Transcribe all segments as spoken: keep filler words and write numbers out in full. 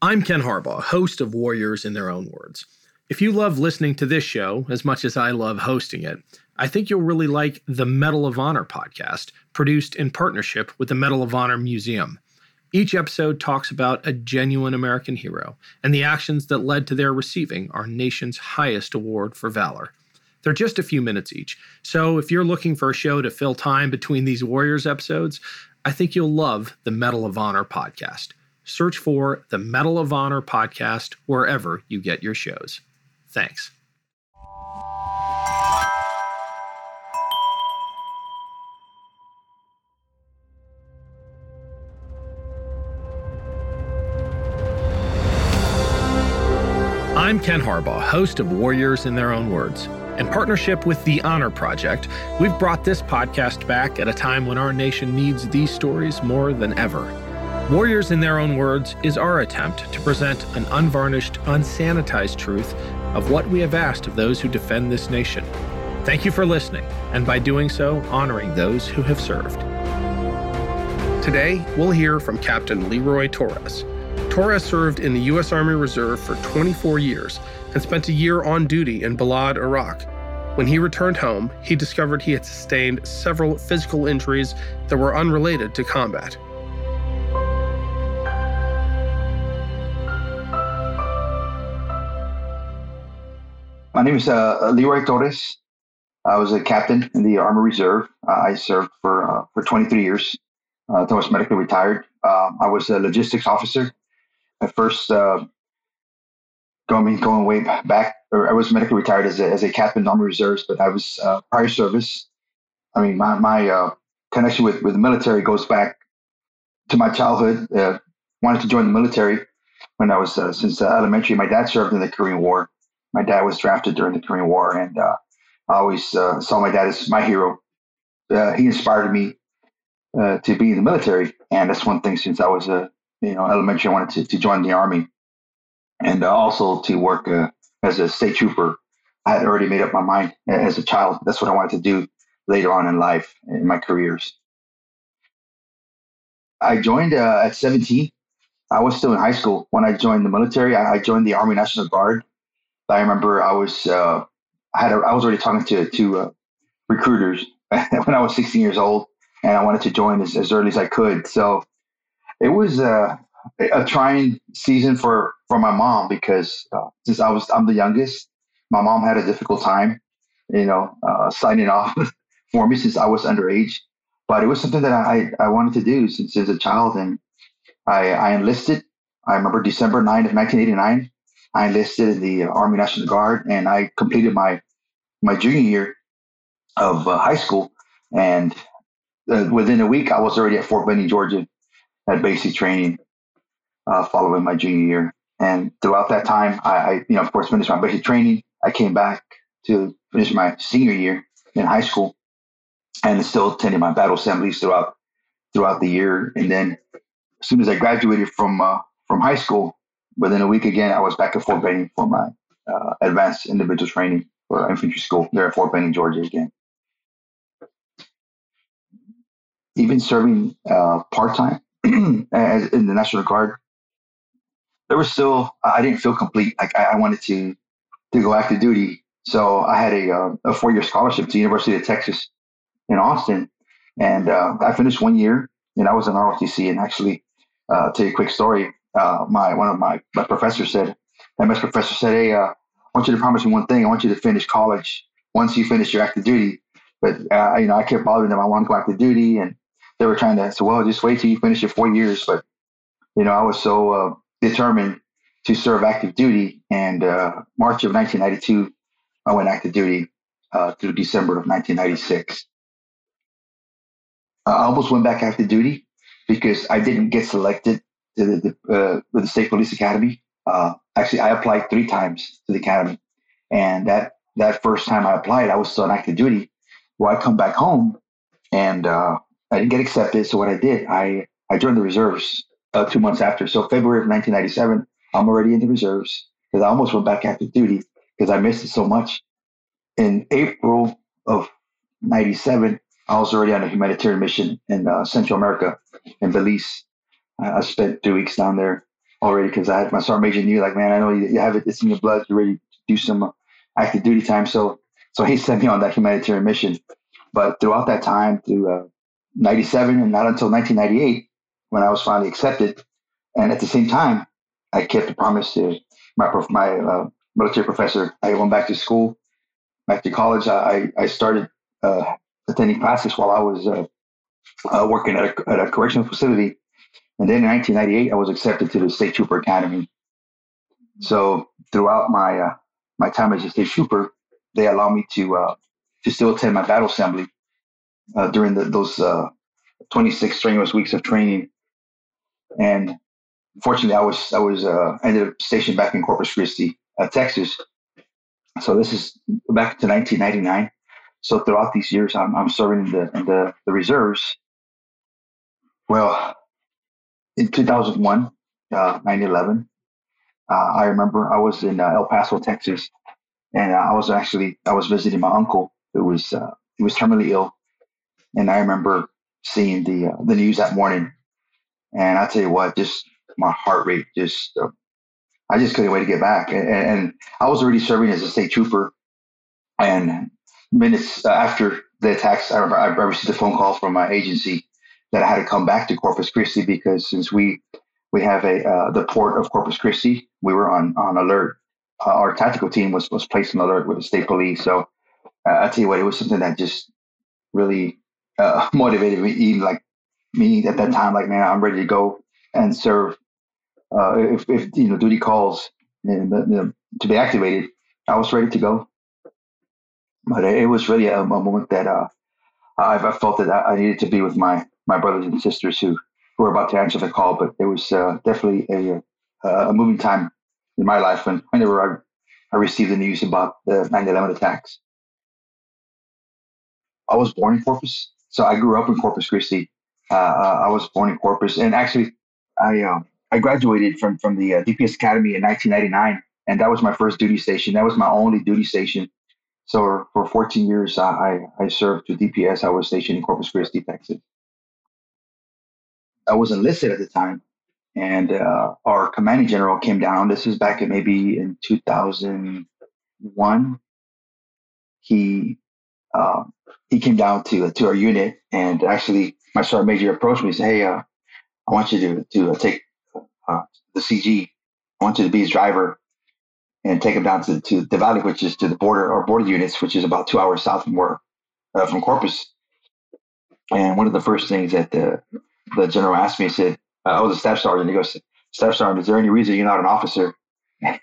I'm Ken Harbaugh, host of Warriors in Their Own Words. If you love listening to this show as much as I love hosting it, I think you'll really like the Medal of Honor podcast, produced in partnership with the Medal of Honor Museum. Each episode talks about a genuine American hero and the actions that led to their receiving our nation's highest award for valor. They're just a few minutes each, so if you're looking for a show to fill time between these Warriors episodes, I think you'll love the Medal of Honor podcast. Search for the Medal of Honor podcast wherever you get your shows. Thanks. I'm Ken Harbaugh, host of Warriors in Their Own Words. In partnership with the Honor Project, we've brought this podcast back at a time when our nation needs these stories more than ever. Warriors in Their Own Words is our attempt to present an unvarnished, unsanitized truth of what we have asked of those who defend this nation. Thank you for listening, and by doing so, honoring those who have served. Today, we'll hear from Captain Leroy Torres. Torres served in the U S Army Reserve for twenty-four years and spent a year on duty in Balad, Iraq. When he returned home, he discovered he had sustained several physical injuries that were unrelated to combat. My name is uh, Leroy Torres. I was a captain in the Army Reserve. Uh, I served for uh, for twenty-three years uh, until I was medically retired. Uh, I was a logistics officer. At first, uh, going going way back, or I was medically retired as a as a captain in the Army Reserves, but I was uh, prior service. I mean, my my uh, connection with, with the military goes back to my childhood. Uh, wanted to join the military when I was uh, since uh, elementary. My dad served in the Korean War. My dad was drafted during the Korean War, and uh, I always uh, saw my dad as my hero. Uh, he inspired me uh, to be in the military, and that's one thing. Since I was a you know elementary, I wanted to, to join the Army, and uh, also to work uh, as a state trooper. I had already made up my mind as a child. That's what I wanted to do later on in life in my careers. I joined uh, at seventeen. I was still in high school when I joined the military. I, I joined the Army National Guard. I remember I was uh, I had a, I was already talking to to uh, recruiters when I was sixteen years old, and I wanted to join as, as early as I could. So it was uh, a trying season for, for my mom because uh, since I was I'm the youngest, my mom had a difficult time, you know, uh, signing off for me since I was underage. But it was something that I, I wanted to do since as a child, and I, I enlisted. I remember December ninth of nineteen eighty-nine. I enlisted in the Army National Guard, and I completed my my junior year of uh, high school. And uh, within a week, I was already at Fort Benning, Georgia, at basic training uh, following my junior year. And throughout that time, I, I, you know, of course, finished my basic training. I came back to finish my senior year in high school, and still attended my battle assemblies throughout throughout the year. And then, as soon as I graduated from uh, from high school, within a week again, I was back at Fort Benning for my uh, advanced individual training for infantry school there at Fort Benning, Georgia again. Even serving uh, part-time as in the National Guard, there was still, I didn't feel complete. Like I, I wanted to, to go active duty. So I had a, uh, a four-year scholarship to the University of Texas in Austin. And uh, I finished one year, and I was in R O T C. And actually, uh, I'll tell you a quick story. uh, my one of my, my professors said, M S professor said, hey, uh, I want you to promise me one thing. I want you to finish college once you finish your active duty. But, uh, you know, I kept bothering them. I want to go active duty. And they were trying to say, well, just wait till you finish your four years. But, you know, I was so uh, determined to serve active duty. And uh, March of nineteen ninety-two, I went active duty uh, through December of nineteen ninety-six. I almost went back active duty because I didn't get selected to the, the, uh, the State Police Academy. Uh, actually, I applied three times to the academy. And that, that first time I applied, I was still on active duty. Well, I come back home, and uh, I didn't get accepted. So what I did, I, I joined the reserves uh, two months after. So February of nineteen ninety-seven, I'm already in the reserves because I almost went back active duty because I missed it so much. In April of ninety-seven, I was already on a humanitarian mission in uh, Central America, in Belize. I, I spent two weeks down there already because I had my sergeant major knew, like, man, I know you, you have it. It's in your blood. You're ready to do some uh, active duty time. So So he sent me on that humanitarian mission. But throughout that time, through uh, ninety-seven and not until nineteen ninety-eight, when I was finally accepted. And at the same time, I kept the promise to my prof- my uh, military professor. I went back to school, back to college. I, I started uh, attending classes while I was uh, uh, working at a, at a correctional facility. And then in nineteen ninety-eight, I was accepted to the State Trooper Academy. So throughout my uh, my time as a state trooper, they allow me to uh, to still attend my battle assembly uh, during the, those uh, twenty-six strenuous weeks of training. And fortunately, I was I was uh, ended up stationed back in Corpus Christi, uh, Texas. So this is back to nineteen ninety-nine. So throughout these years, I'm, I'm serving in the in the, the reserves. Well, in two thousand one, uh, nine eleven, uh, I remember I was in uh, El Paso, Texas. And I was actually, I was visiting my uncle who was, uh, he was terminally ill. And I remember seeing the, uh, the news that morning. And I tell you what, just my heart rate, just, uh, I just couldn't wait to get back. And, and I was already serving as a state trooper. And minutes after the attacks, I remember I received a phone call from my agency that I had to come back to Corpus Christi because since we, we have a, uh, the port of Corpus Christi, we were on, on alert. Uh, our tactical team was, was placed on alert with the state police. So uh, I tell you what, it was something that just really uh, motivated me. Even like me at that time, like, man, I'm ready to go and serve. Uh, if, if, you know, duty calls and, you know, to be activated, I was ready to go. But it, it was really a, a moment that uh, I've, I felt that I needed to be with my, my brothers and sisters who, who were about to answer the call. But it was uh, definitely a, a, a moving time in my life, and whenever I, I received the news about the nine eleven attacks. I was born in Corpus, so I grew up in Corpus Christi. Uh, I was born in Corpus, and actually, I uh, I graduated from from the uh, D P S Academy in nineteen ninety-nine, and that was my first duty station. That was my only duty station. So for fourteen years, I I served to D P S. I was stationed in Corpus Christi, Texas. I was enlisted at the time. And uh, our commanding general came down. This is back in maybe in two thousand one. He uh, he came down to to our unit, and actually my sergeant major approached me and said, "Hey, uh, I want you to to uh, take uh, the C G. I want you to be his driver and take him down to to the valley, which is to the border or border units, which is about two hours south from where, uh, from Corpus." And one of the first things that the the general asked me, he said, I was a staff sergeant. He goes, "Staff sergeant, is there any reason you're not an officer?" And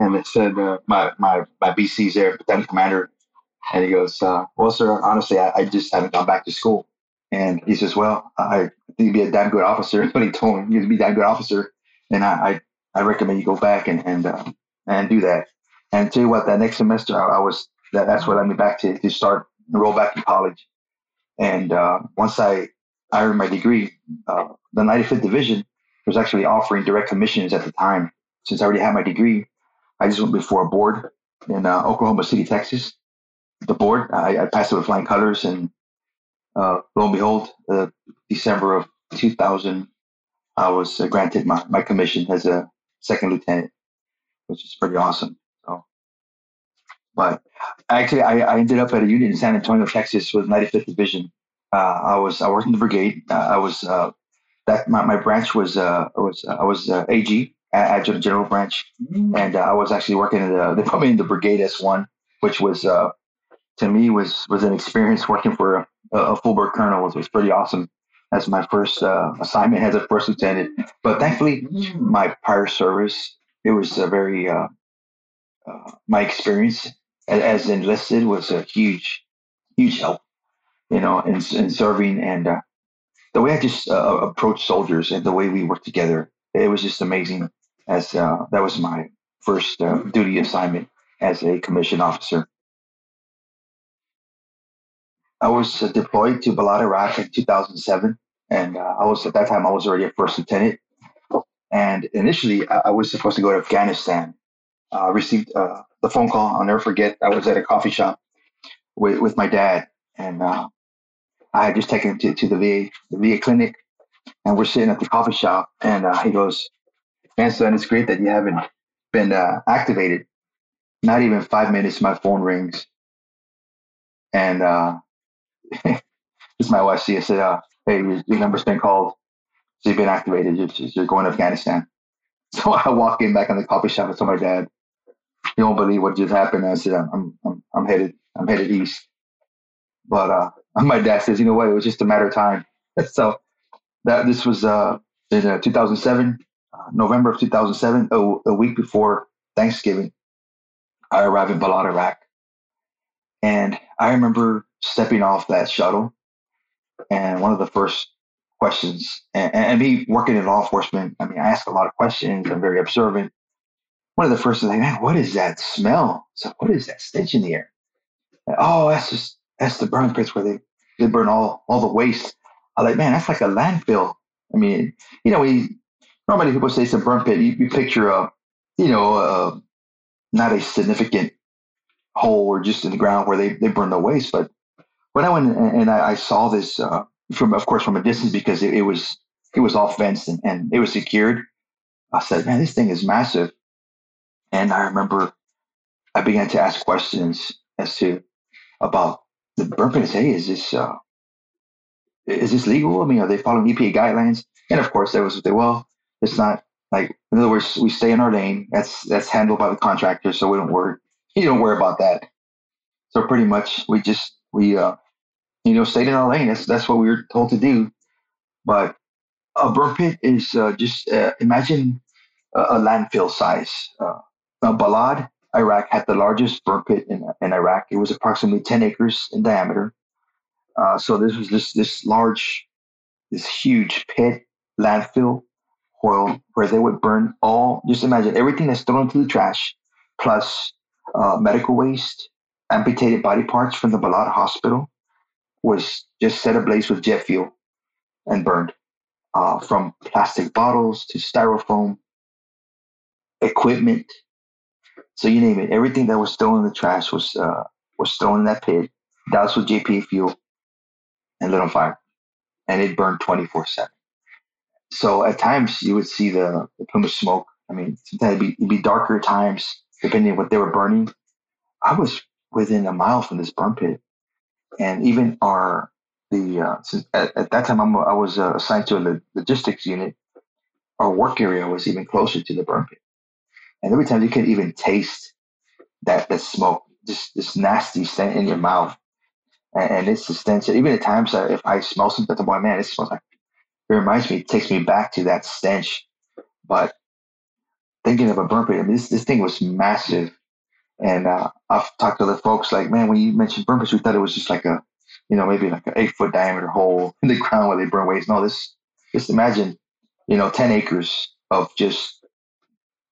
I said, uh, my, my, my B C's there, Lieutenant Commander. And he goes, uh, "Well, sir, honestly, I, I just haven't gone back to school." And he says, "Well, I think you'd be a damn good officer." But he told him, "You'd be a damn good officer. And I, I, I recommend you go back and and, uh, and do that." And tell you what, that next semester, I, I was, that, that's what led me back to, to start, enroll back in college. And uh, once I, I earned my degree, uh, the ninety-fifth Division was actually offering direct commissions at the time. Since I already had my degree, I just went before a board in uh, Oklahoma City, Texas. The board, I, I passed it with flying colors, and uh, lo and behold, uh, December of two thousand, I was uh, granted my, my commission as a second lieutenant, which is pretty awesome. So, but actually, I, I ended up at a unit in San Antonio, Texas with ninety-fifth Division. Uh, I was I worked in the brigade. Uh, I was uh, that my, my branch was uh was I was uh, A G, Adjutant General branch, mm-hmm. and uh, I was actually working in the they put me in the Brigade S one, which was uh to me was was an experience working for a, a full-bird colonel. It was, was pretty awesome. That's my first uh, assignment as a first lieutenant. But thankfully, mm-hmm. my prior service, it was a very uh, uh, my experience as, as enlisted was a huge, huge help, you know, in, in serving and uh, the way I just uh, approached soldiers and the way we worked together. It was just amazing. As uh, that was my first uh, duty assignment as a commissioned officer. I was deployed to Balad, Iraq in two thousand seven, and uh, I was at that time I was already a first lieutenant. And initially, I, I was supposed to go to Afghanistan. I uh, received uh, the phone call. I'll never forget. I was at a coffee shop with, with my dad, and uh, I had just taken him to, to the V A the V A clinic, and we're sitting at the coffee shop, and uh, he goes, "Man, son, it's great that you haven't been uh, activated." Not even five minutes, my phone rings, and. Uh, Just my wife. She said, uh, "Hey, your, your number's been called. So you've been activated. You're, you're going to Afghanistan." So I walk in back in the coffee shop and tell my dad, "You don't believe what just happened." And I said, "I'm, I'm, I'm headed. I'm headed east." But uh, my dad says, "You know what? It was just a matter of time." So that this was uh, in uh, two thousand seven, uh, November of two thousand seven, a, a week before Thanksgiving. I arrived in Balad, Iraq, and I remember stepping off that shuttle, and one of the first questions, and, and me working in law enforcement, I mean, I ask a lot of questions. I'm very observant. One of the first things, like, man, what is that smell? So, what is that stench in the air? And, oh, that's just that's the burn pits where they, they burn all all the waste. I'm like, man, that's like a landfill. I mean, you know, we normally people say it's a burn pit. You, you picture a, you know, a, not a significant hole or just in the ground where they they burn the waste, but when I went and I saw this, uh, from of course from a distance because it, it was it was all fenced and, and it was secured, I said, "Man, this thing is massive." And I remember I began to ask questions as to about the burn pit. Hey, is this uh, is this legal? I mean, are they following E P A guidelines? And of course, that was what they well, it's not like in other words, we stay in our lane. That's that's handled by the contractor, so we don't worry. You don't worry about that. So pretty much, we just we. Uh, You know, stayed in our lane. That's that's what we were told to do. But a burn pit is uh, just uh, imagine a, a landfill size. Uh, Balad, Iraq, had the largest burn pit in, in Iraq. It was approximately ten acres in diameter. Uh, so this was this this large, this huge pit landfill, oil, where they would burn all. Just imagine everything that's thrown into the trash, plus uh, medical waste, amputated body parts from the Balad hospital. Was just set ablaze with jet fuel and burned, uh, from plastic bottles to styrofoam, equipment. So you name it, everything that was thrown in the trash was uh, was thrown in that pit, doused with J P A fuel, and lit on fire. And it burned twenty-four seven. So at times you would see the, the plume of smoke. I mean, sometimes it'd be, it'd be darker at times, depending on what they were burning. I was within a mile from this burn pit. And even our the uh, since at, at that time I'm, I was uh, assigned to a logistics unit. Our work area was even closer to the burn pit, and every time you could even taste that that smoke, just this nasty scent in your mouth, and, and it's the stench. Even at times, uh, if I smell something, I'm like, man, it smells like. It reminds me, it takes me back to that stench. But thinking of a burn pit, I mean, this this thing was massive. And uh, I've talked to other folks like, man, when you mentioned burn pits, we thought it was just like a, you know, maybe like an eight foot diameter hole in the ground where they burn waste. No, this, just imagine, you know, ten acres of just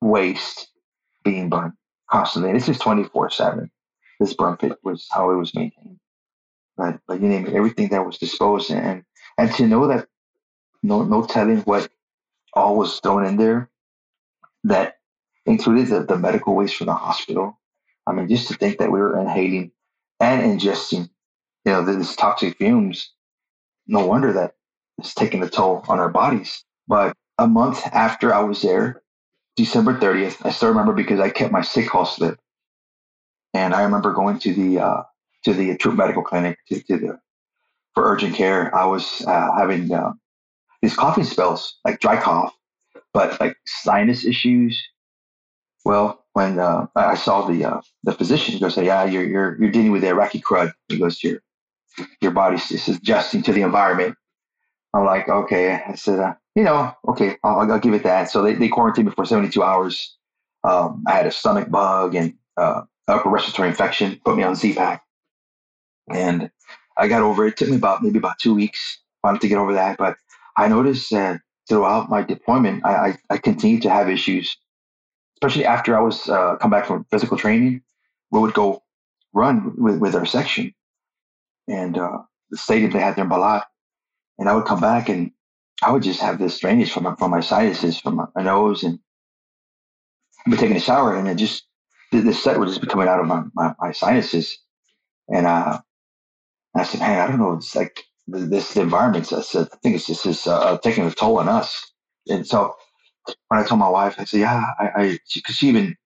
waste being burned constantly. And it's just twenty-four seven. This burn pit was how it was maintained. But, but you name it, everything that was disposed in. And, and to know that, no, no telling what all was thrown in there, that included the, the medical waste from the hospital. I mean, just to think that we were inhaling and ingesting, you know, these toxic fumes, no wonder that it's taking a toll on our bodies. But a month after I was there, December thirtieth, I still remember because I kept my sick call slip. And I remember going to the uh, to the troop medical clinic to, to the for urgent care. I was uh, having, uh, these coughing spells, like dry cough, but like sinus issues. Well, when uh, I saw the uh, the physician, he goes, "Hey, yeah, you're you're you're dealing with the Iraqi crud." He goes, "Your your body's it's adjusting to the environment." I'm like, okay. I said, uh, you know, okay, I'll, I'll give it that. So they, they quarantined me for seventy-two hours. Um, I had a stomach bug and uh, upper respiratory infection. Put me on Z PAC, and I got over it. It took me about maybe about two weeks finally to get over that. But I noticed that throughout my deployment, I, I, I continued to have issues, especially after I was uh, come back from physical training. We would go run with, with our section, and uh, the stadium they had there in Balad. And I would come back and I would just have this drainage from my, from my sinuses, from my, my nose. And I'd be taking a shower and it just, this set would just be coming out of my, my, my sinuses. And uh, I said, man, I don't know. It's like this environment. I said, I think it's just it's, uh, taking a toll on us. And so when I told my wife, I said, yeah, I, because she, she even,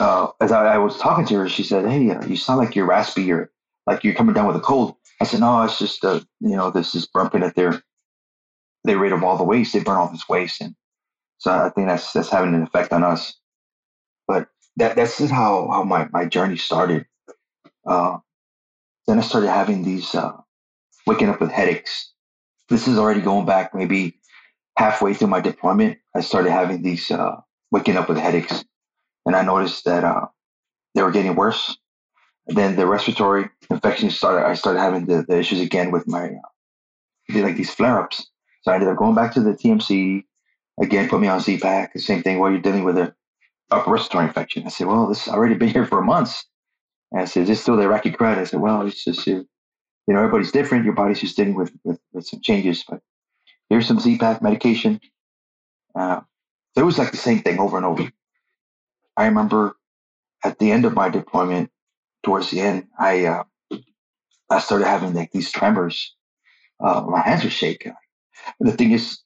uh, as I, I was talking to her, she said, hey, uh, you sound like you're raspy or like you're coming down with a cold. I said, no, it's just, uh, you know, this is bumping at their, they rate of all the waste. They burn all this waste. And so I think that's, that's having an effect on us. But that that's just how, how my, my journey started. Uh, then I started having these, uh, waking up with headaches. This is already going back maybe halfway through my deployment. I started having these, uh, waking up with headaches. And I noticed that, uh, they were getting worse. Then the respiratory infection started. I started having the, the issues again with my, uh, like these flare-ups. So I ended up going back to the T M C again, put me on Z PAC, the same thing. Well, you're dealing with an upper respiratory infection. I said, well, this I've already been here for months. And I said, is this still the Iraqi crowd? I said, well, it's just, you know, everybody's different. Your body's just dealing with, with, with some changes, but here's some Z PAC medication. Uh, so it was like the same thing over and over. I remember at the end of my deployment, towards the end, I uh, I started having like these tremors. Uh, my hands were shaking. The thing is,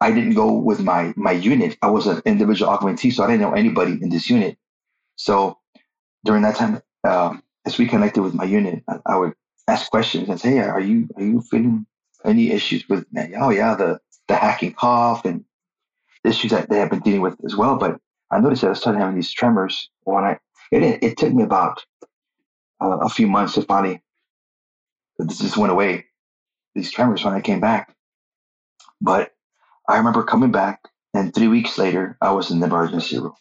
I didn't go with my my unit. I was an individual augmentee, so I didn't know anybody in this unit. So during that time, uh, as we connected with my unit, I, I would ask questions and say, "Hey, are you are you feeling any issues with that? Oh yeah, the the hacking cough and issues that they have been dealing with as well." But I noticed that I started having these tremors when I it it took me about Uh, a few months to finally, this just went away, these tremors when I came back. But I remember coming back, and three weeks later, I was in the emergency room.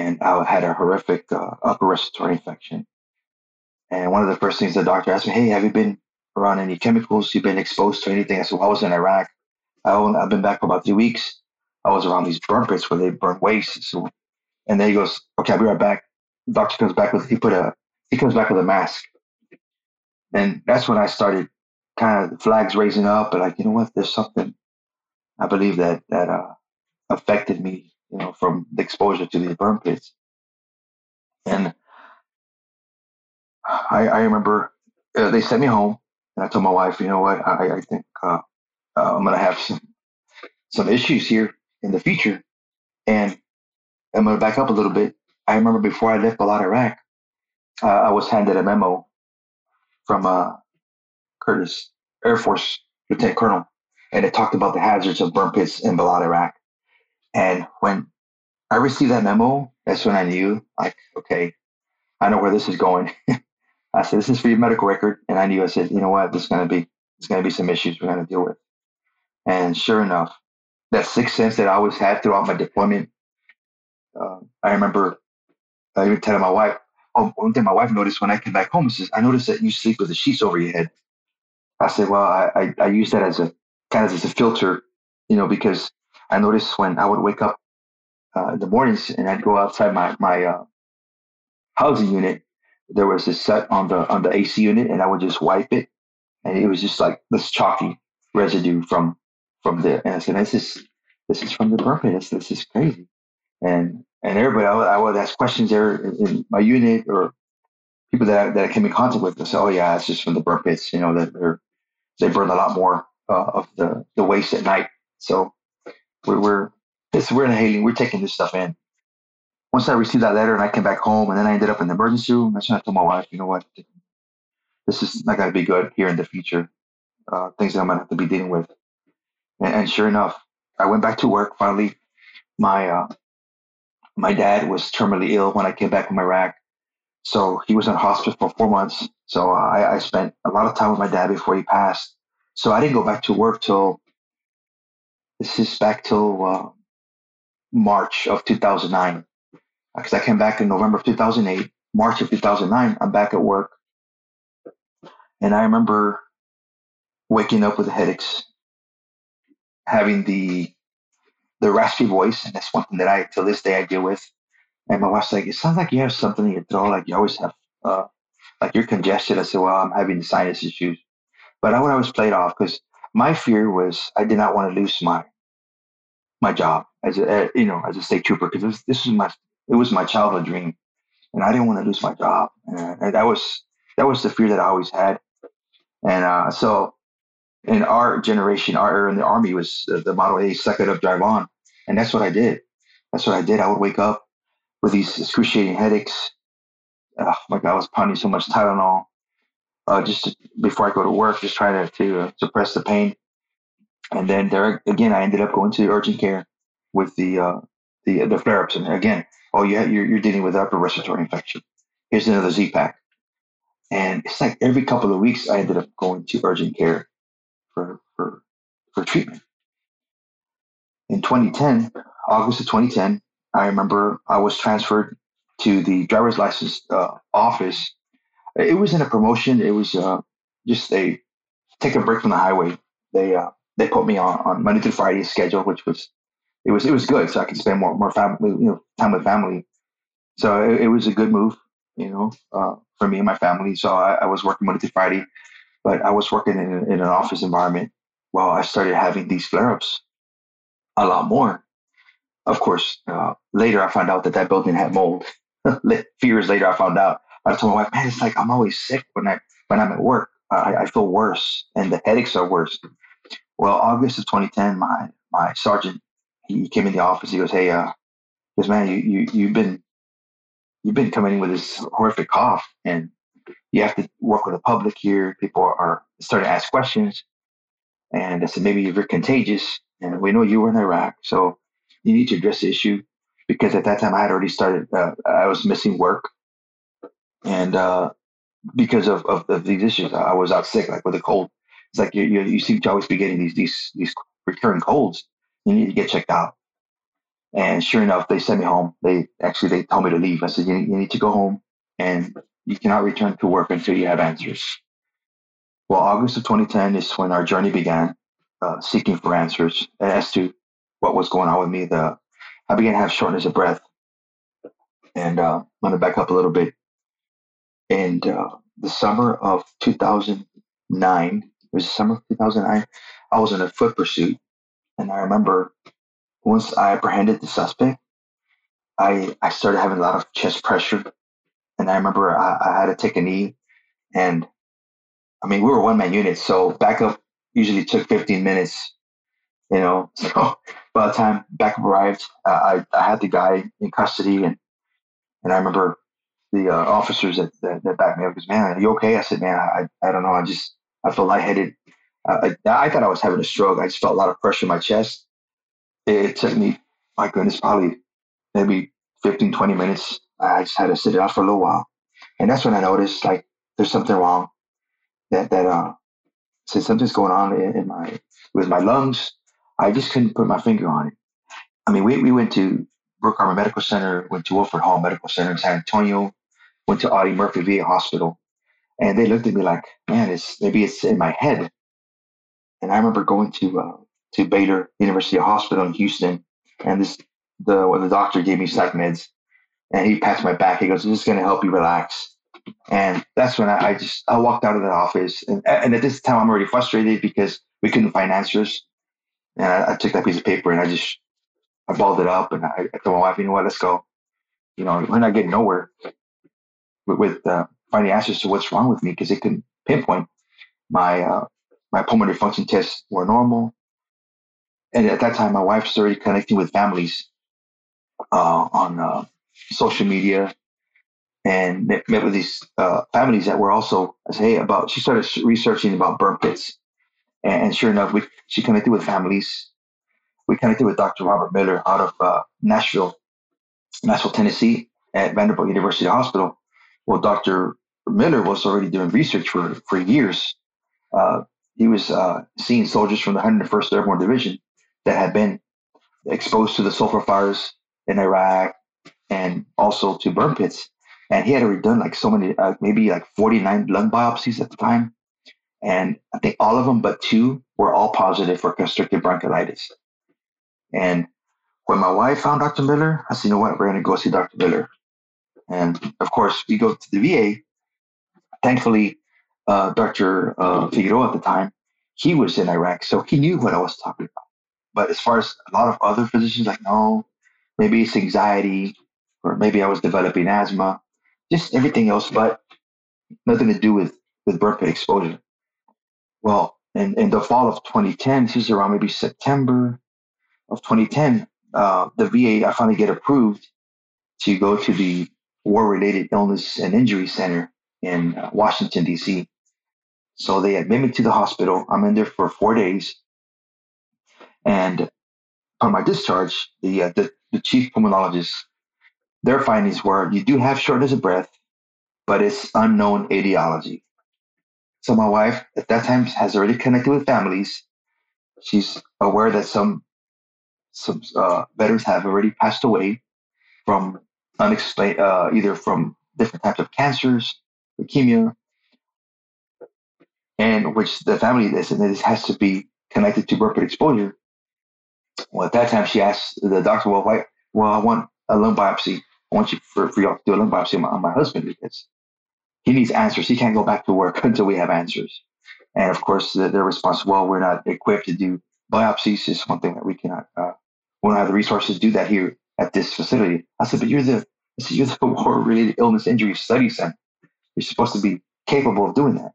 And I had a horrific uh, upper respiratory infection. And one of the first things the doctor asked me, hey, have you been around any chemicals? You've been exposed to anything? I said, well, I was in Iraq. I only, I've been back for about three weeks. I was around these burn pits where they burn waste. So, and then he goes, okay, I'll be right back. The doctor comes back with, he put a, He comes back with a mask. And that's when I started kind of flags raising up, but like, you know what, there's something I believe that, that uh, affected me, you know, from the exposure to these burn pits. And I, I remember uh, they sent me home and I told my wife, you know what, I, I think uh, uh, I'm going to have some, some issues here in the future. And I'm going to back up a little bit. I remember before I left Balad, Iraq, Uh, I was handed a memo from uh, Curtis, Air Force Lieutenant Colonel, and it talked about the hazards of burn pits in Balad, Iraq. And when I received that memo, that's when I knew, like, okay, I know where this is going. I said, this is for your medical record. And I knew, I said, you know what, there's going to be there's going to be some issues we're going to deal with. And sure enough, that sixth sense that I always had throughout my deployment, uh, I remember I even telling my wife, oh, one thing my wife noticed when I came back home is I noticed that you sleep with the sheets over your head. I said, well, I, I, I use that as a kind of as a filter, you know, because I noticed when I would wake up uh, in the mornings and I'd go outside my my uh, housing unit, there was this set on the on the A C unit, and I would just wipe it, and it was just like this chalky residue from from there. And I said, this is this is from the burn pit. This, this is crazy, and. And everybody, I would, I would ask questions there in, in my unit or people that I, that I came in contact with. They say, "Oh yeah, it's just from the burn pits. You know that they they burn a lot more uh, of the, the waste at night." So we're we're, this, we're inhaling, we're taking this stuff in. Once I received that letter and I came back home, and then I ended up in the emergency room. I told my wife, "You know what? This is not going to be good here in the future. Uh, things that I'm going to have to be dealing with." And, and sure enough, I went back to work. Finally, my uh, my dad was terminally ill when I came back from Iraq. So he was in hospice for four months. So I, I spent a lot of time with my dad before he passed. So I didn't go back to work till, this is back till uh, March of two thousand nine. Because I came back in November of two thousand eight, March of two thousand nine, I'm back at work. And I remember waking up with the headaches, having the the raspy voice, and that's one thing that I, till this day, I deal with. And my wife's like, "It sounds like you have something in your throat, like you always have, uh, like you're congested." I said, "Well, I'm having sinus issues." But I would always play it off because my fear was I did not want to lose my my job as a you know as a state trooper, because this, this was my it was my childhood dream, and I didn't want to lose my job, and, and that was that was the fear that I always had. And uh, so, in our generation, our era in the Army was uh, the motto: "A suck it up, drive on," and that's what I did. That's what I did. I would wake up with these excruciating headaches. Oh my God, I was pounding so much Tylenol uh, just to, before I go to work, just trying to, to uh, suppress the pain. And then there again, I ended up going to urgent care with the uh, the the flare ups. And again, oh yeah, you're, you're dealing with upper respiratory infection. Here's another Z PAC. And it's like every couple of weeks, I ended up going to urgent care for for for treatment. In twenty ten, August of twenty ten. I remember I was transferred to the driver's license uh, office. It wasn't a promotion. It was uh, just a take a break from the highway. They uh, they put me on, on Monday through Friday schedule, which was it was it was good, so I could spend more more family you know time with family. So it, it was a good move, you know, uh, for me and my family. So I, I was working Monday through Friday, but I was working in, in an office environment while I started having these flare-ups a lot more. Of course, uh, later I found out that that building had mold. A few years later, I found out. I told my wife, "Man, it's like I'm always sick when I when I'm at work. I, I feel worse, and the headaches are worse." Well, August of twenty ten, my my sergeant he came in the office. He goes, "Hey, uh, he goes, man, you you you've been you've been coming in with this horrific cough, and you have to work with the public here. People are starting to ask questions, and I said maybe you're contagious, and we know you were in Iraq, so." You need to address the issue because at that time I had already started, uh, I was missing work. And uh, because of, of, of these issues, I was out sick, like with a cold. It's like you, you, you seem to always be getting these, these, these recurring colds. You need to get checked out. And sure enough, they sent me home. They actually, they told me to leave. I said, you, you need to go home and you cannot return to work until you have answers. Well, August of twenty ten is when our journey began, uh, seeking for answers as to what was going on with me. The I began to have shortness of breath. And uh, I'm going to back up a little bit. And uh, the summer of two thousand nine, it was the summer of two thousand nine, I was in a foot pursuit. And I remember once I apprehended the suspect, I I started having a lot of chest pressure. And I remember I, I had to take a knee. And I mean, we were one-man units, so backup usually took fifteen minutes. You know, so by the time backup arrived, uh, I, I had the guy in custody, and and I remember the uh, officers that, that that backed me up goes, "Man, are you okay?" I said, "Man, I I don't know. I just I feel lightheaded. Uh, I I thought I was having a stroke. I just felt a lot of pressure in my chest. It, it took me, my goodness, probably maybe fifteen, twenty minutes. I just had to sit it out for a little while, and that's when I noticed like there's something wrong. That that uh, said something's going on in, in my with my lungs. I just couldn't put my finger on it. I mean, we, we went to Brook Harbor Medical Center, went to Wilford Hall Medical Center in San Antonio, went to Audie Murphy V A Hospital, and they looked at me like, man, it's maybe it's in my head. And I remember going to uh, to Baylor University Hospital in Houston, and this the well, the doctor gave me psych meds, and he pats my back. He goes, "This is going to help you relax." And that's when I, I just I walked out of the office, and, and at this time I'm already frustrated because we couldn't find answers. And I, I took that piece of paper and I just, I balled it up and I, I told my wife, you know what, let's go. You know, we're not getting nowhere with, with uh, finding answers to what's wrong with me because it couldn't pinpoint. My uh, my pulmonary function tests were normal. And at that time, my wife started connecting with families uh, on uh, social media and met with these uh, families that were also, I say, about, she started researching about burn pits. And sure enough, we, she connected with families. We connected with Doctor Robert Miller out of uh, Nashville, Nashville, Tennessee, at Vanderbilt University Hospital. Well, Doctor Miller was already doing research for, for years. Uh, he was uh, seeing soldiers from the one hundred first Airborne Division that had been exposed to the sulfur fires in Iraq and also to burn pits. And he had already done like so many, uh, maybe like forty-nine lung biopsies at the time. And I think all of them but two were all positive for constrictive bronchiolitis. And when my wife found Doctor Miller, I said, you know what, we're going to go see Doctor Miller. And of course, we go to the V A. Thankfully, uh, Doctor Uh, Figueroa at the time, he was in Iraq, so he knew what I was talking about. But as far as a lot of other physicians, like, no, maybe it's anxiety, or maybe I was developing asthma, just everything else, but nothing to do with, with burn pit exposure. Well, in, in the fall of twenty ten, this is around maybe September of twenty ten, uh, the V A, I finally get approved to go to the War-Related Illness and Injury Center in uh, Washington, D C. So they admit me to the hospital. I'm in there for four days. And on my discharge, the, uh, the, the chief pulmonologist, their findings were, you do have shortness of breath, but it's unknown etiology. So my wife at that time has already connected with families. She's aware that some some uh, veterans have already passed away from unexplained, uh, either from different types of cancers, leukemia, and which the family this and this has to be connected to burn pit exposure. Well, at that time she asked the doctor, "Well, why? Well, I want a lung biopsy. I want you for, for y'all to do a lung biopsy on my, on my husband because." He needs answers. He can't go back to work until we have answers. And of course, the, their response, well, we're not equipped to do biopsies. It's one thing that we cannot, uh, we don't have the resources to do that here at this facility. I said, but you're the, I said, you're the War-Related Illness Injury Study Center. You're supposed to be capable of doing that.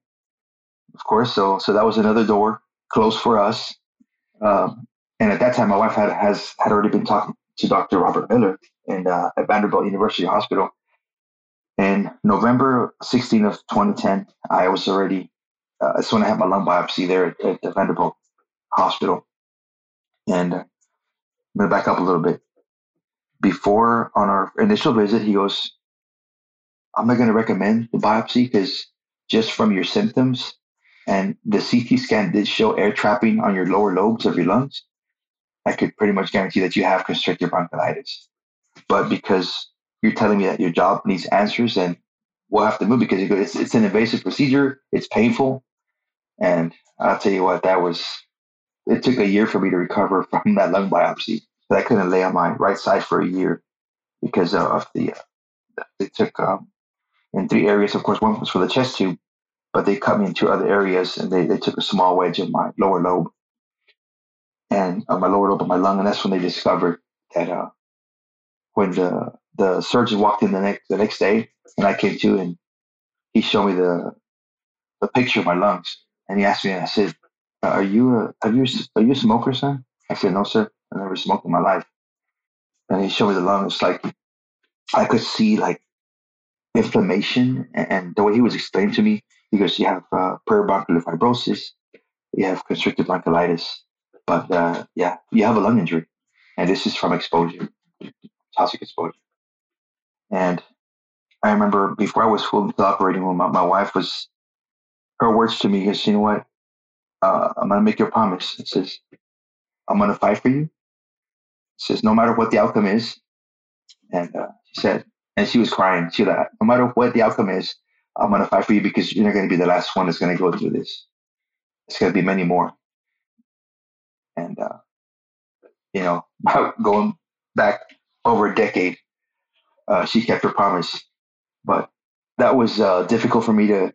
Of course, so so that was another door closed for us. Um, and at that time, my wife had has had already been talking to Doctor Robert Miller in, uh, at Vanderbilt University Hospital. In November sixteenth of twenty ten, I was already, uh, that's when I had my lung biopsy there at, at the Vanderbilt Hospital. And uh, I'm going to back up a little bit. Before, on our initial visit, he goes, I'm not going to recommend the biopsy because just from your symptoms, and the C T scan did show air trapping on your lower lobes of your lungs, I could pretty much guarantee that you have constrictive bronchiolitis. But because you're telling me that your job needs answers and we'll have to move because it's, it's an invasive procedure. It's painful. And I'll tell you what, that was, it took a year for me to recover from that lung biopsy. But I couldn't lay on my right side for a year because of the, it took um, in three areas. Of course, one was for the chest tube, but they cut me in two other areas and they, they took a small wedge in my lower lobe and on my lower lobe of my lung. And that's when they discovered that uh, when the, The surgeon walked in the next the next day, and I came to, and he showed me the the picture of my lungs, and he asked me, and I said, "Are you a have you are you a smoker, son?" I said, "No, sir, I never smoked in my life." And he showed me the lungs, like I could see like inflammation, and, and the way he was explaining to me, he goes, "You have uh, peribronchial fibrosis, you have constrictive bronchiolitis, but uh, yeah, you have a lung injury, and this is from exposure, toxic exposure." And I remember before I was full into the operating room, my, my wife was, her words to me is, you know what, uh, I'm going to make you a promise. It says, I'm going to fight for you. It says, no matter what the outcome is. And uh, she said, and she was crying. She like, no matter what the outcome is, I'm going to fight for you because you're not going to be the last one that's going to go through this. It's going to be many more. And, uh, you know, going back over a decade, Uh, she kept her promise, but that was uh, difficult for me to,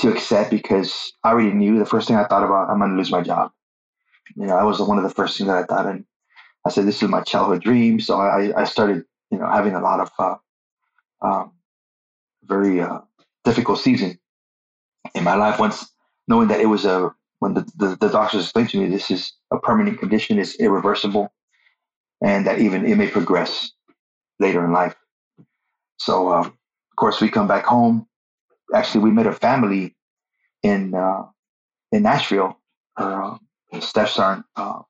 to accept because I already knew the first thing I thought about, I'm going to lose my job. You know, that was one of the first things that I thought. And I said, this is my childhood dream. So I, I started, you know, having a lot of uh, um, very uh, difficult season in my life. Once knowing that it was a, when the, the, the doctors explained to me, this is a permanent condition, it's irreversible, and that even it may progress later in life. So, um, of course, we come back home. Actually, we met a family in uh, in Nashville uh, Staff Sergeant uh,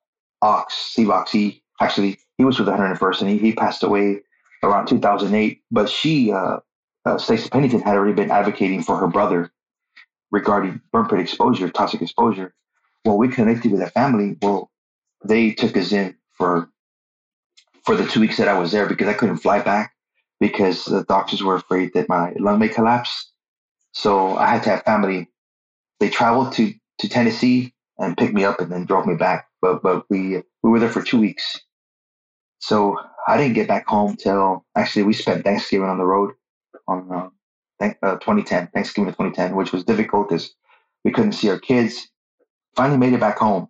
Ox, Seabox. He actually he was with the one hundred first, and he, he passed away around two thousand eight. But she, uh, uh, Stacey Pennington, had already been advocating for her brother regarding burn pit exposure, toxic exposure. Well, we connected with that family. Well, they took us in for for the two weeks that I was there because I couldn't fly back because the doctors were afraid that my lung may collapse. So I had to have family. They traveled to, to Tennessee and picked me up and then drove me back. But but we we were there for two weeks. So I didn't get back home till actually we spent Thanksgiving on the road on uh, th- uh, twenty ten, Thanksgiving of twenty ten, which was difficult because we couldn't see our kids. Finally made it back home.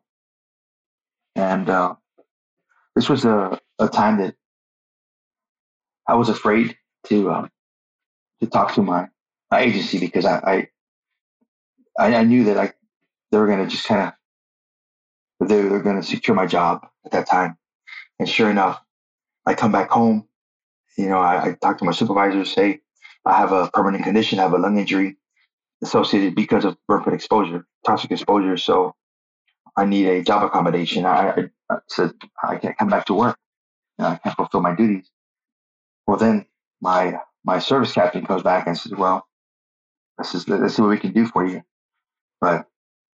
And uh, this was a, a time that I was afraid to um, to talk to my, my agency because I I, I knew that I they were going to just kind of they were going to secure my job at that time. And sure enough, I come back home. You know, I, I talk to my supervisor, say I have a permanent condition, I have a lung injury associated because of burn pit exposure, toxic exposure. So I need a job accommodation. I, I said, I can't come back to work. I can't fulfill my duties. Well, then my my service captain comes back and says, well, this is, let's see what we can do for you. But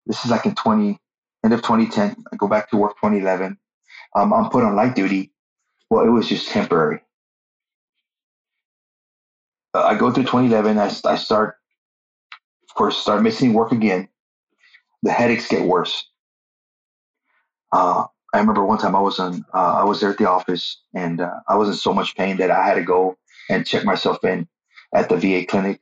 this is like in twenty end of twenty ten. I go back to work twenty eleven. Um, I'm put on light duty. Well, it was just temporary. Uh, I go through twenty eleven. I, I start, of course, start missing work again. The headaches get worse. Uh, I remember one time I was on, uh, I was there at the office, and uh, I was in so much pain that I had to go and check myself in at the V A clinic.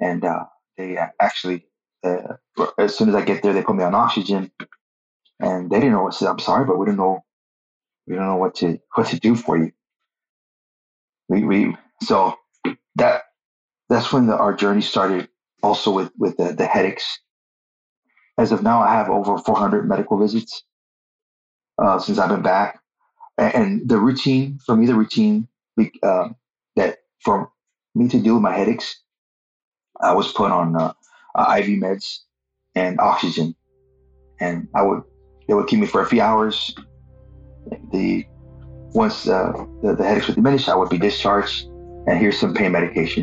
And uh, they actually, uh, as soon as I get there, they put me on oxygen, and they didn't know what to say. I'm sorry, but we don't know, we don't know what to what to do for you. We we so that that's when the, our journey started. Also with with the, the headaches. As of now, I have over four hundred medical visits. Uh, since I've been back, and the routine for me, the routine uh, that for me to deal with my headaches, I was put on uh, uh, I V meds and oxygen, and I would they would keep me for a few hours. The once uh, the, the headaches would diminish, I would be discharged, and here's some pain medication.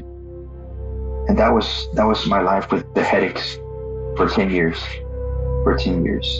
And that was that was my life with the headaches for ten years, for ten years.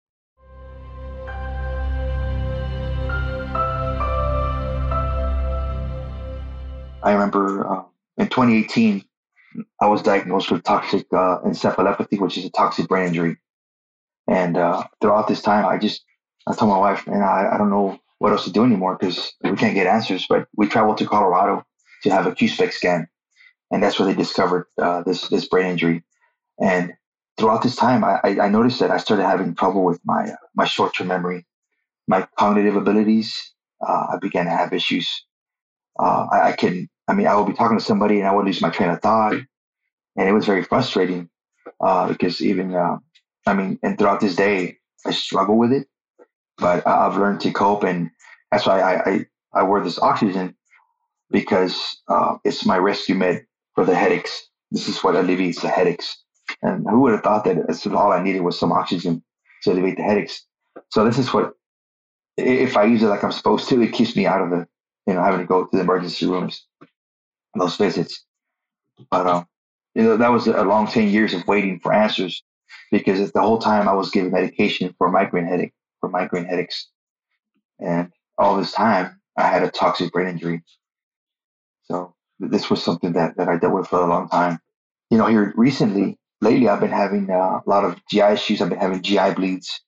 I remember uh, in twenty eighteen, I was diagnosed with toxic uh, encephalopathy, which is a toxic brain injury. And uh, throughout this time, I just, I told my wife, and I, I don't know what else to do anymore because we can't get answers. But we traveled to Colorado to have a Q-spec scan. And that's where they discovered uh, this, this brain injury. And throughout this time, I, I noticed that I started having trouble with my, my short-term memory, my cognitive abilities. Uh, I began to have issues. Uh, I, I can, I mean, I would be talking to somebody and I would lose my train of thought. And it was very frustrating uh, because even, uh, I mean, and throughout this day, I struggle with it, but I, I've learned to cope. And that's why I, I, I wear this oxygen because uh, it's my rescue med for the headaches. This is what alleviates the headaches. And who would have thought that all I needed was some oxygen to alleviate the headaches? So this is what if I use it like I'm supposed to, it keeps me out of the, you know, having to go to the emergency rooms, those visits. But, um, you know, that was a long ten years of waiting for answers, because the whole time I was given medication for migraine headache, for migraine headaches. And all this time I had a toxic brain injury. So this was something that, that I dealt with for a long time. You know, here recently, lately, I've been having uh, a lot of G I issues. I've been having G I bleeds.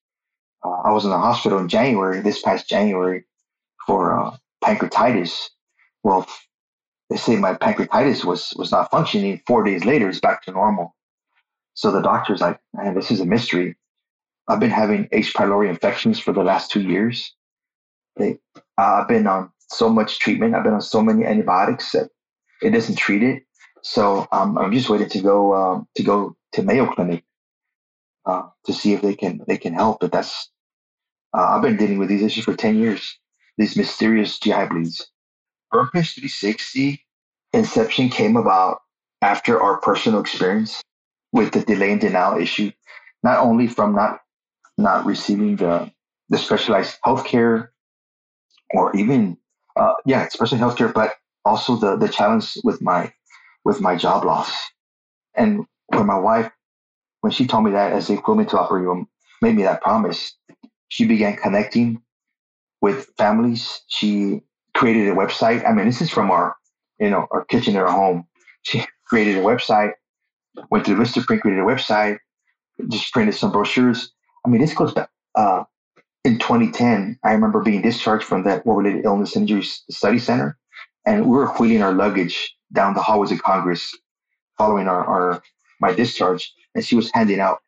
Uh, I was in the hospital in January, this past January, for uh, pancreatitis. Well, they say my pancreatitis was, was not functioning. Four days later, it's back to normal. So the doctor's like, man, this is a mystery. I've been having H. pylori infections for the last two years. They, uh, I've been on so much treatment. I've been on so many antibiotics that it doesn't treat it. So um, I'm just waiting to go um, to go to Mayo Clinic uh, to see if they can they can help. But that's uh, I've been dealing with these issues for ten years. These mysterious G I bleeds. Purpose three sixty inception came about after our personal experience with the delay and denial issue, not only from not not receiving the the specialized healthcare or even uh, yeah specialized healthcare, but also the the challenge with my with my job loss. And when my wife, when she told me that as the equivalent to operating, made me that promise, she began connecting with families. She created a website. I mean, this is from our, you know, our kitchen at our home. She created a website, went to VistaPrint, created a website, just printed some brochures. I mean, this goes back, uh, in twenty ten, I remember being discharged from that War-Related Illness and Injury Study Center, and we were wheeling our luggage down the hallways of Congress following our, our my discharge, and she was handing out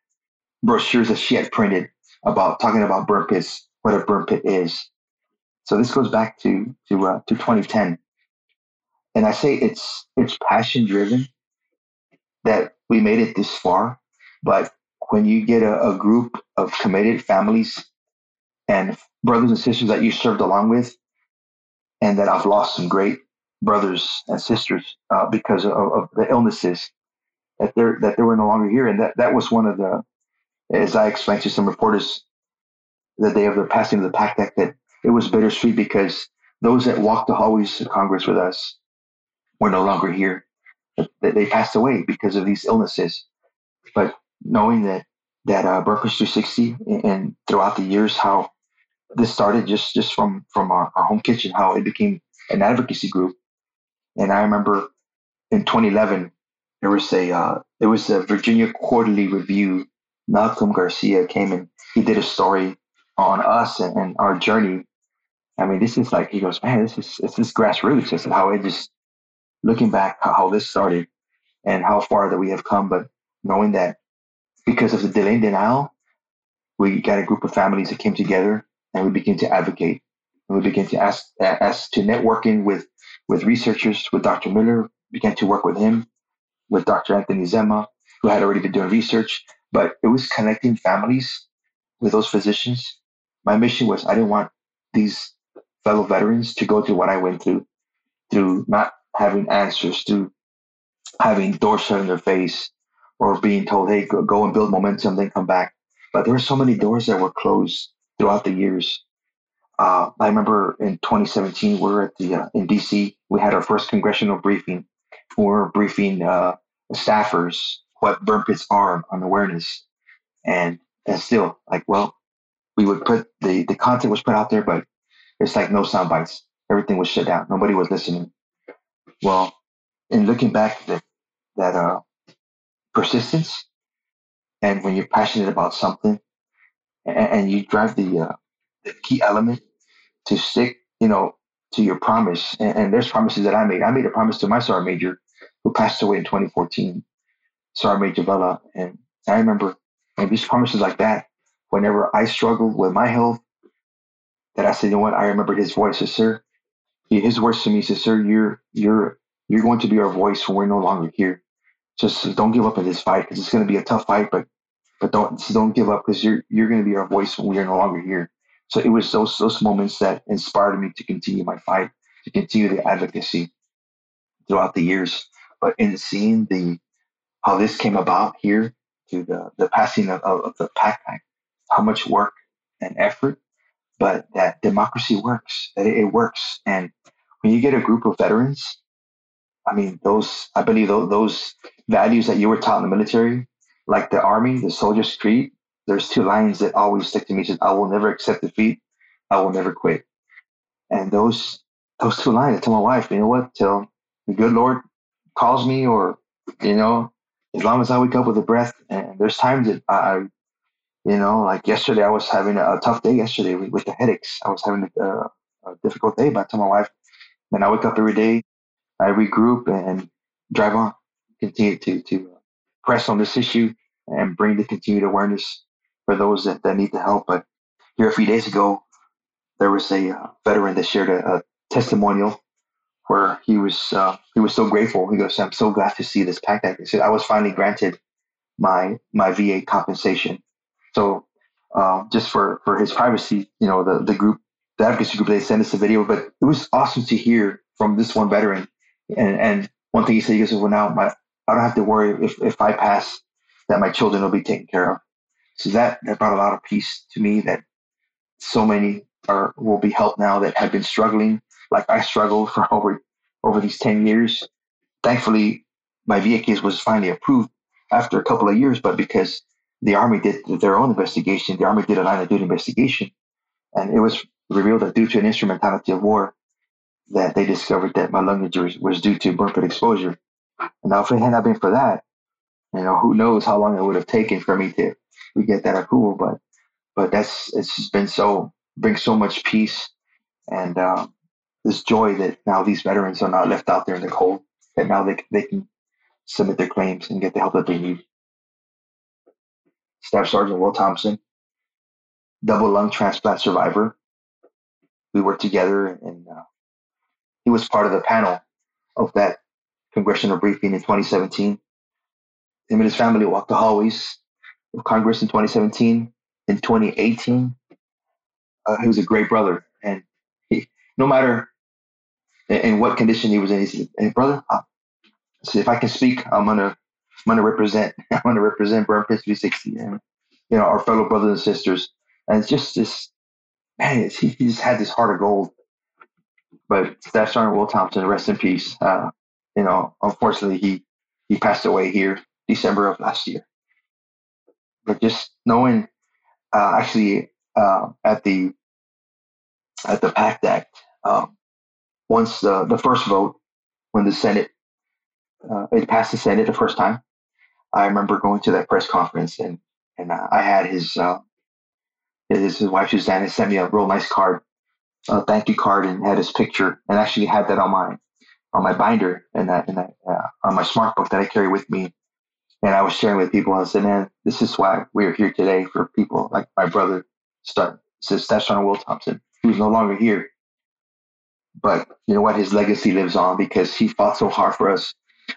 brochures that she had printed about talking about burn pits, what a burn pit is. So this goes back to to uh, to twenty ten, and I say it's it's passion driven that we made it this far. But when you get a, a group of committed families and brothers and sisters that you served along with, and that I've lost some great brothers and sisters uh, because of, of the illnesses that they that they were no longer here, and that, that was one of the, as I explained to some reporters the day of the passing of the PACT Act, that it was bittersweet because those that walked the hallways of Congress with us were no longer here. They, they passed away because of these illnesses. But knowing that that uh, Burpers three sixty and, and throughout the years how this started just just from from our, our home kitchen, how it became an advocacy group. And I remember in twenty eleven, there was a uh, there was a Virginia Quarterly Review. Malcolm Garcia came and he did a story on us and, and our journey. I mean, this is like, he goes, man, this is it's this grassroots. This is how it just, looking back how this started and how far that we have come. But knowing that because of the delay and denial, we got a group of families that came together and we began to advocate. And we began to ask ask to networking with. with researchers, with Doctor Miller, began to work with him, with Doctor Anthony Zema, who had already been doing research, but it was connecting families with those physicians. My mission was I didn't want these fellow veterans to go through what I went through, through not having answers, through having doors shut in their face or being told, hey, go, go and build momentum, then come back. But there were so many doors that were closed throughout the years. Uh, I remember in twenty seventeen, we were at the uh, in D C We had our first congressional briefing. We were briefing uh, staffers what burn pits are on awareness, and and still like well, we would put the the content was put out there, but it's like no sound bites. Everything was shut down. Nobody was listening. Well, in looking back, that that uh, persistence, and when you're passionate about something, and, and you drive the uh, the key element to stick, you know, to your promise. And, and there's promises that I made. I made a promise to my sergeant major who passed away in twenty fourteen, Sergeant Major Vela. And I remember and these promises like that, whenever I struggled with my health, that I said, you know what, I remembered his voice. Said, sir, his words to me, said, sir, you're, you're, you're going to be our voice when we're no longer here. Just don't give up in this fight because it's going to be a tough fight, but, but don't, don't give up because you're, you're going to be our voice when we are no longer here. So it was those those moments that inspired me to continue my fight, to continue the advocacy throughout the years. But in seeing the how this came about here to the, the passing of, of the PACT Act, how much work and effort but that democracy works, that it works. And when you get a group of veterans, I mean, those, I believe those, those values that you were taught in the military, like the Army, the Soldier's Creed, there's two lines that always stick to me. It says, I will never accept defeat. I will never quit. And those those two lines, I tell my wife, you know what, till the good Lord calls me, or, you know, as long as I wake up with a breath. And there's times that I, you know, like yesterday, I was having a, a tough day yesterday with, with the headaches. I was having a, a difficult day, but I tell my wife, man, I wake up every day, I regroup and drive on, continue to, to press on this issue and bring the continued awareness for those that, that need the help. But here a few days ago, there was a uh, veteran that shared a, a testimonial where he was uh, he was so grateful. He goes, I'm so glad to see this PACT Act. He said, I was finally granted my my V A compensation. So uh, just for, for his privacy, you know, the, the group, the advocacy group, they sent us a video, but it was awesome to hear from this one veteran. And, and one thing he said, he goes, well, now my, I don't have to worry if, if I pass that my children will be taken care of. So that, that brought a lot of peace to me that so many are will be helped now that have been struggling. Like I struggled for over over these ten years. Thankfully, my V A case was finally approved after a couple of years, but because the Army did their own investigation, the Army did a line of duty investigation, and it was revealed that due to an instrumentality of war, that they discovered that my lung injury was due to burn pit exposure. Now, if it had not been for that, you know, who knows how long it would have taken for me to get that approval. But but that's it's been so brings so much peace and uh, this joy that now these veterans are not left out there in the cold. That now they they can submit their claims and get the help that they need. Staff Sergeant Will Thompson, double lung transplant survivor. We were together, and uh, he was part of the panel of that congressional briefing in twenty seventeen. Him and his family walked the hallways of Congress in twenty seventeen. In twenty eighteen, uh, he was a great brother. And he, no matter in, in what condition he was in, he said, hey, brother, I said, if I can speak, I'm going to I'm gonna represent. I'm going to represent Burn Pits three sixty and, you know, our fellow brothers and sisters. And it's just this, man, it's, he, he just had this heart of gold. But Staff Sergeant Will Thompson, rest in peace. Uh, you know, unfortunately, he, he passed away here December of last year. But just knowing, uh, actually, uh, at the at the PACT Act, uh, once the, the first vote, when the Senate, uh, it passed the Senate the first time, I remember going to that press conference, and, and I had his, uh, his, his wife, Susan, and sent me a real nice card, a thank you card, and had his picture, and actually had that on my on my binder and that, and that uh, on my smart book that I carry with me. And I was sharing with people, and I said, man, this is why we're here today, for people like my brother, Staff Sergeant Will Thompson, who's no longer here. But you know what? His legacy lives on because he fought so hard for us.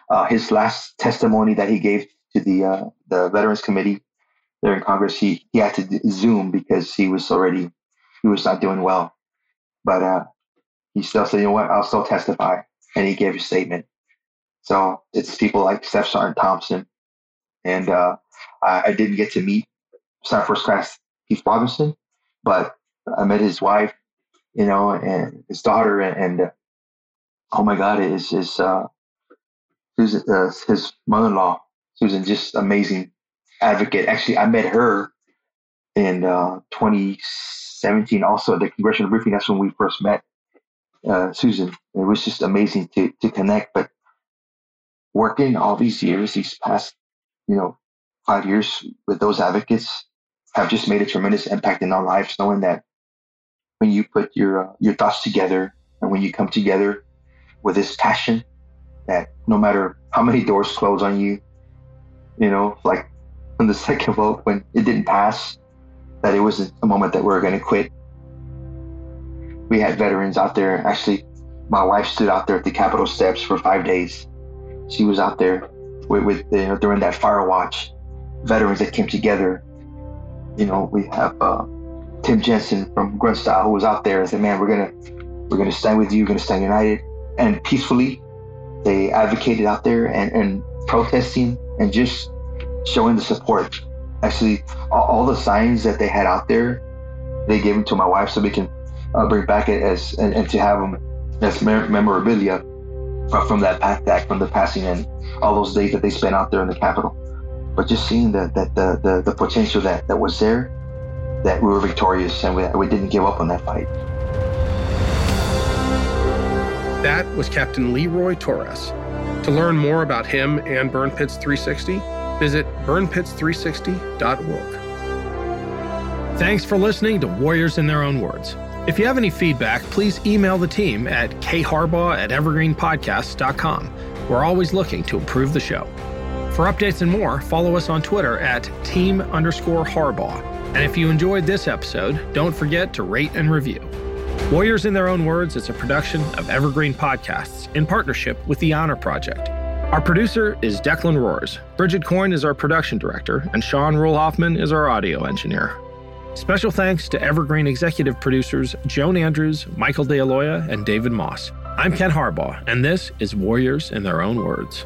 Uh, his last testimony that he gave to the uh, the Veterans Committee there in Congress, he, he had to Zoom because he was already, he was not doing well. But uh, he still said, you know what? I'll still testify. And he gave a statement. So it's people like Staff Sergeant Thompson. And uh, I, I didn't get to meet Sergeant First Class Keith Robinson, but I met his wife, you know, and his daughter, and, and uh, oh my God, is is uh, Susan, uh, his mother-in-law, Susan, just amazing advocate. Actually, I met her in uh, twenty seventeen, also at the congressional briefing. That's when we first met uh, Susan. It was just amazing to to connect. But working all these years, these past you know, five years with those advocates have just made a tremendous impact in our lives, knowing that when you put your uh, your thoughts together and when you come together with this passion, that no matter how many doors close on you, you know, like on the second vote when it didn't pass, that it was a moment that we were going to quit. We had veterans out there. Actually, my wife stood out there at the Capitol steps for five days. She was out there. With, with you know, during that fire watch, veterans that came together. You know, we have uh, Tim Jensen from Grunstyle who was out there and said, "Man, we're gonna we're gonna stand with you. We're gonna stand united." And peacefully, they advocated out there and, and protesting and just showing the support. Actually, all, all the signs that they had out there, they gave them to my wife so we can uh, bring back it as and, and to have them as memorabilia from, from that PACT Act, from the passing and all those days that they spent out there in the Capitol. But just seeing that that the the, the potential that, that was there, that we were victorious and we, we didn't give up on that fight. That was Captain Leroy Torres. To learn more about him and Burn Pits three sixty, visit burn pits three sixty dot org. Thanks for listening to Warriors in Their Own Words. If you have any feedback, please email the team at k harbaugh at evergreen podcast dot com. We're always looking to improve the show. For updates and more, follow us on Twitter at team underscore Harbaugh. And if you enjoyed this episode, don't forget to rate and review. Warriors in Their Own Words is a production of Evergreen Podcasts in partnership with the Honor Project. Our producer is Declan Roars. Bridget Coyne is our production director, and Sean Ruhlhoffman is our audio engineer. Special thanks to Evergreen executive producers Joan Andrews, Michael DeAloia, and David Moss. I'm Ken Harbaugh, and this is Warriors in Their Own Words.